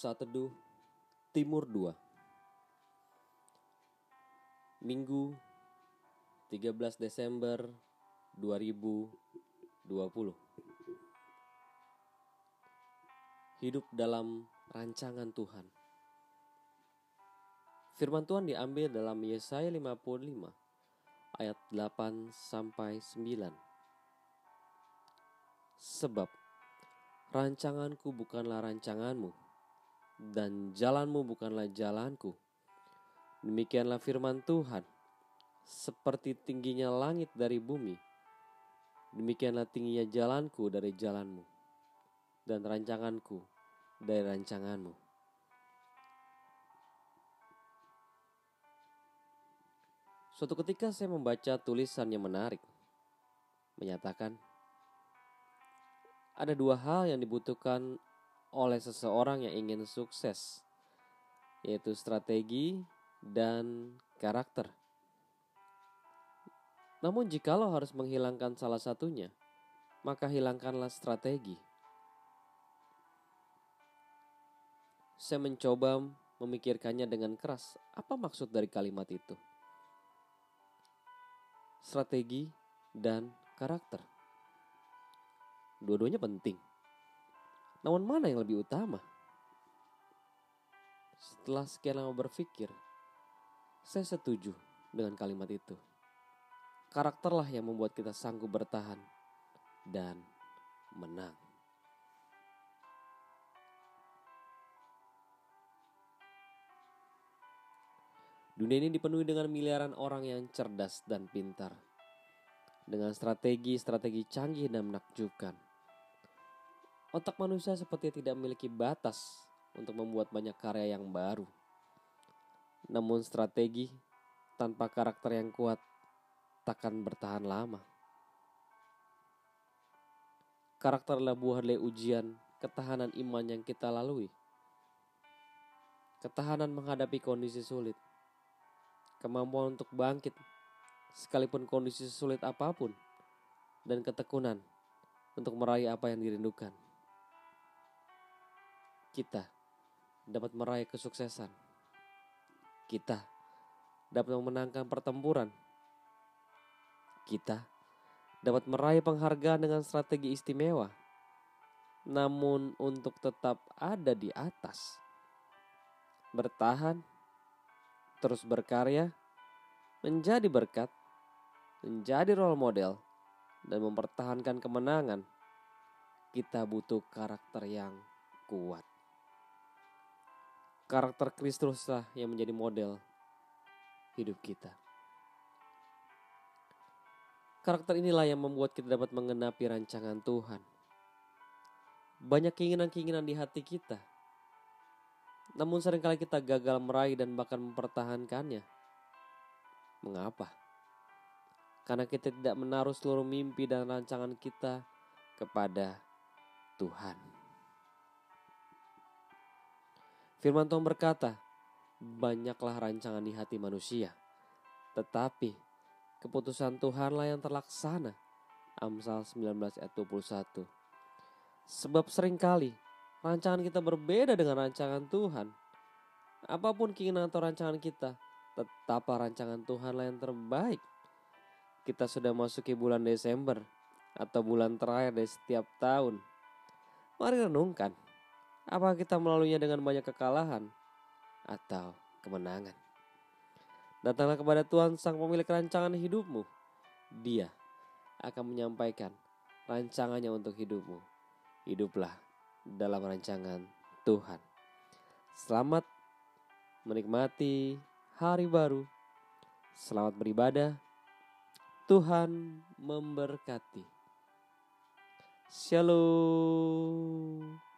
Saat Teduh Timur 2, Minggu 13 Desember 2020. Hidup dalam rancangan Tuhan. Firman Tuhan diambil dalam Yesaya 55 ayat 8 sampai 9. Sebab rancanganku bukanlah rancanganmu, dan jalanmu bukanlah jalanku. Demikianlah firman Tuhan. Seperti tingginya langit dari bumi, demikianlah tingginya jalanku dari jalanmu, dan rancanganku dari rancanganmu. Suatu ketika saya membaca tulisan yang menarik, menyatakan ada dua hal yang dibutuhkan oleh seseorang yang ingin sukses, yaitu strategi dan karakter. Namun jikalau harus menghilangkan salah satunya, maka hilangkanlah strategi. Saya mencoba memikirkannya dengan keras. Apa maksud dari kalimat itu? Strategi dan karakter. Dua-duanya penting. Namun mana yang lebih utama? Setelah sekian lama berpikir, saya setuju dengan kalimat itu. Karakterlah yang membuat kita sanggup bertahan dan menang. Dunia ini dipenuhi dengan miliaran orang yang cerdas dan pintar, dengan strategi-strategi canggih dan menakjubkan. Otak manusia seperti tidak memiliki batas untuk membuat banyak karya yang baru. Namun strategi tanpa karakter yang kuat takkan bertahan lama. Karakter adalah buah dari ujian ketahanan iman yang kita lalui. Ketahanan menghadapi kondisi sulit. Kemampuan untuk bangkit sekalipun kondisi sulit apapun. Dan ketekunan untuk meraih apa yang dirindukan. Kita dapat meraih kesuksesan. Kita dapat memenangkan pertempuran. Kita dapat meraih penghargaan dengan strategi istimewa. Namun untuk tetap ada di atas, bertahan, terus berkarya, menjadi berkat, menjadi role model, dan mempertahankan kemenangan, kita butuh karakter yang kuat. Karakter Kristuslah yang menjadi model hidup kita. Karakter inilah yang membuat kita dapat menggenapi rancangan Tuhan. Banyak keinginan-keinginan di hati kita, namun seringkali kita gagal meraih dan bahkan mempertahankannya. Mengapa? Karena kita tidak menaruh seluruh mimpi dan rancangan kita kepada Tuhan. Firman Tuhan berkata, banyaklah rancangan di hati manusia, tetapi keputusan Tuhanlah yang terlaksana. Amsal 19 ayat 21. Sebab seringkali rancangan kita berbeda dengan rancangan Tuhan. Apapun keinginan atau rancangan kita, tetaplah rancangan Tuhanlah yang terbaik. Kita sudah masuki bulan Desember atau bulan terakhir dari setiap tahun. Mari renungkan. Apakah kita melaluinya dengan banyak kekalahan atau kemenangan? Datanglah kepada Tuhan sang pemilik rancangan hidupmu. Dia akan menyampaikan rancangannya untuk hidupmu. Hiduplah dalam rancangan Tuhan. Selamat menikmati hari baru. Selamat beribadah. Tuhan memberkati. Shalom.